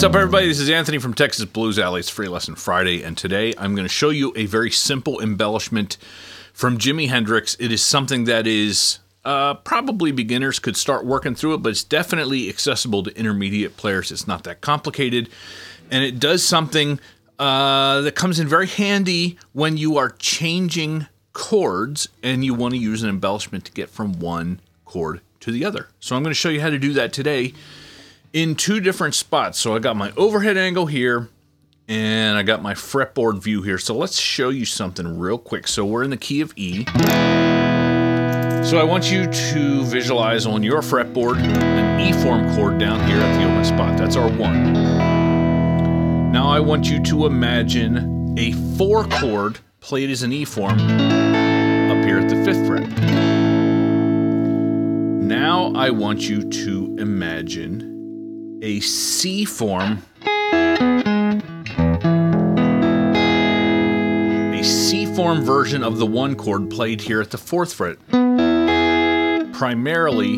What's up, everybody? This is Anthony from Texas Blues Alley. It's Free Lesson Friday, and today I'm going to show you a very simple embellishment from Jimi Hendrix. It is something that is probably beginners could start working through it, but it's definitely accessible to intermediate players. It's not that complicated, and it does something that comes in very handy when you are changing chords and you want to use an embellishment to get from one chord to the other. So I'm going to show you how to do that today in two different spots. So I got my overhead angle here and I got my fretboard view here. So let's show you something real quick. So we're in the key of E. So I want you to visualize on your fretboard an E form chord down here at the open spot. That's our one. Now I want you to imagine a four chord played as an E form up here at the fifth fret. Now I want you to imagine a C form, version of the one chord played here at the fourth fret, primarily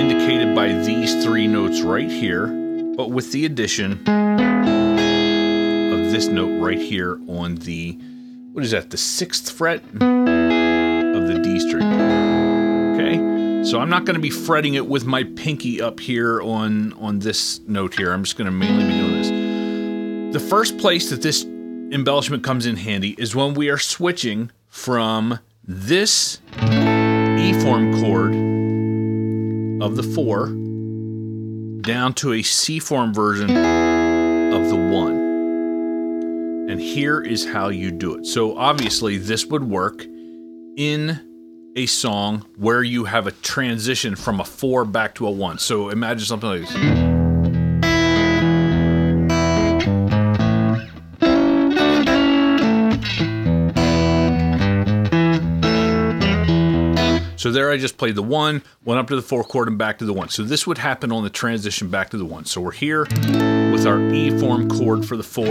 indicated by these three notes right here, but with the addition of this note right here on the, what is that, the sixth fret of the D string, okay? So I'm not going to be fretting it with my pinky up here on this note here. I'm just going to mainly be doing this. The first place that this embellishment comes in handy is when we are switching from this E form chord of the four down to a C form version of the one. And here is how you do it. So obviously this would work in a song where you have a transition from a four back to a one. So imagine something like this. So there I just played the one, went up to the four chord and back to the one. So this would happen on the transition back to the one. So we're here with our E form chord for the four.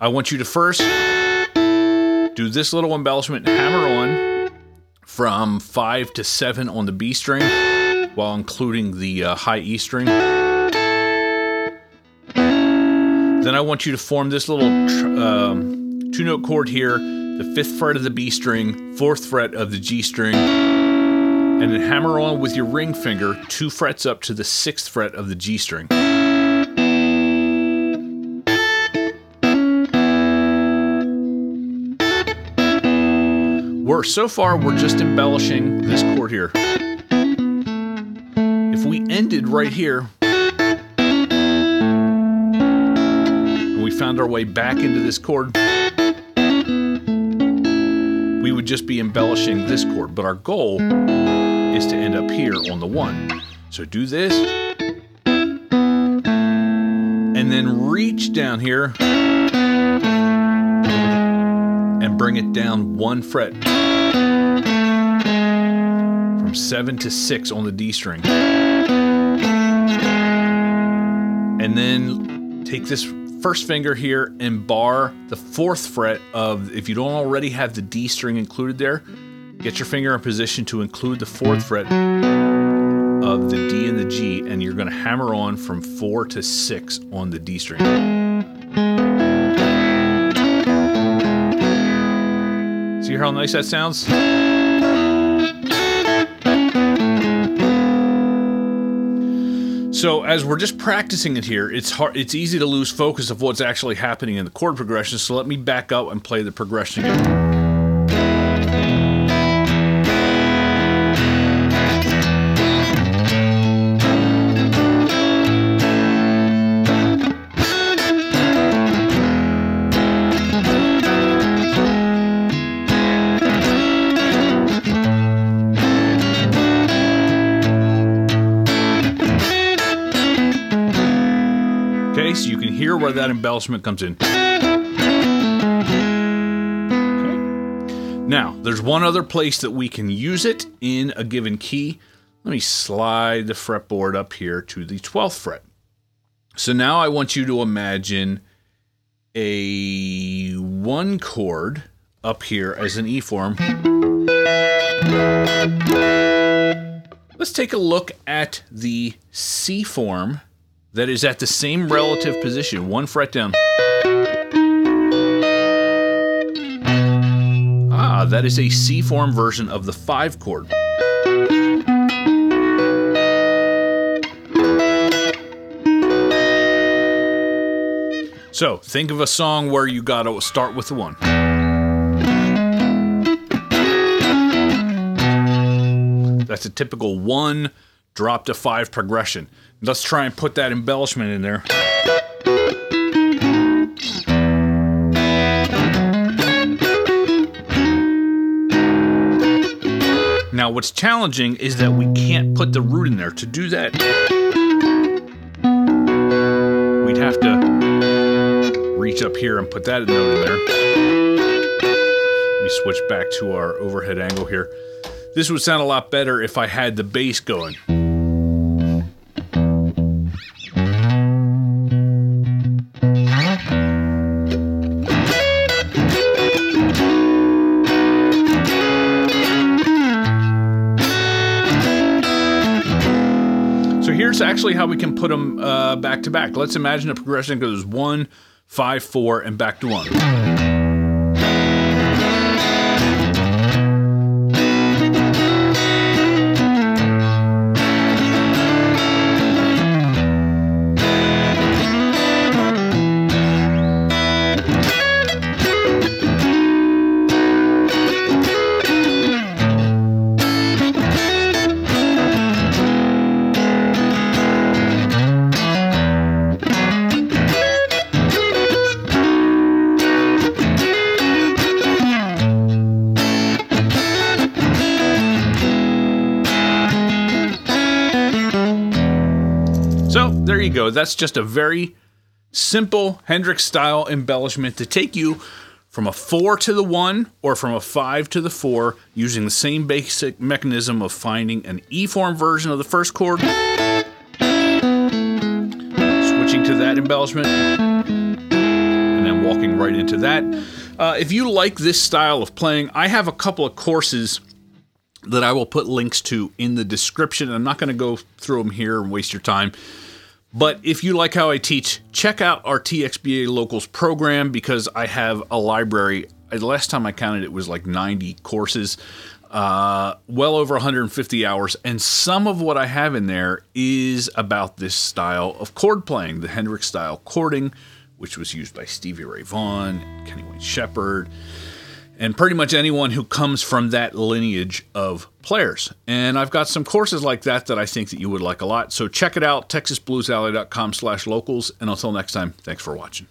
I want you to first do this little embellishment, hammer on from 5 to 7 on the B string, while including the high E string. Then I want you to form this little two-note chord here, the fifth fret of the B string, fourth fret of the G string, and then hammer on with your ring finger 2 frets up to the sixth fret of the G string. So far, we're just embellishing this chord here. If we ended right here, and we found our way back into this chord, we would just be embellishing this chord. But our goal is to end up here on the one. So do this, and then reach down here and bring it down 1 fret from 7 to 6 on the D string. And then take this first finger here and bar the 4th fret of, if you don't already have the D string included there, get your finger in position to include the 4th fret of the D and the G, and you're gonna hammer on from 4 to 6 on the D string. See how nice that sounds? So as we're just practicing it here, it's easy to lose focus of what's actually happening in the chord progression. So let me back up and play the progression again. So you can hear where that embellishment comes in. Okay. Now, there's one other place that we can use it in a given key. Let me slide the fretboard up here to the 12th fret. So now I want you to imagine a one chord up here as an E form. Let's take a look at the C form that is at the same relative position, one fret down. Ah, that is a C-form version of the 5 chord. So, think of a song where you gotta start with the 1. That's a typical 1 drop to 5 progression. Let's try and put that embellishment in there. Now, what's challenging is that we can't put the root in there. To do that, we'd have to reach up here and put that note in there. Let me switch back to our overhead angle here. This would sound a lot better if I had the bass going. So here's actually how we can put them back to back. Let's imagine a progression goes 1, 5, 4, and back to 1. There you go. That's just a very simple Hendrix-style embellishment to take you from a 4 to the 1 or from a 5 to the 4 using the same basic mechanism of finding an E-form version of the first chord, switching to that embellishment, and then walking right into that. If you like this style of playing, I have a couple of courses that I will put links to in the description. I'm not going to go through them here and waste your time. But if you like how I teach, check out our TXBA Locals program because I have a library. The last time I counted, it was like 90 courses, well over 150 hours. And some of what I have in there is about this style of chord playing, the Hendrix style chording, which was used by Stevie Ray Vaughan, Kenny Wayne Shepherd, and pretty much anyone who comes from that lineage of players. And I've got some courses like that that I think that you would like a lot. So check it out, texasbluesalley.com/locals. And until next time, thanks for watching.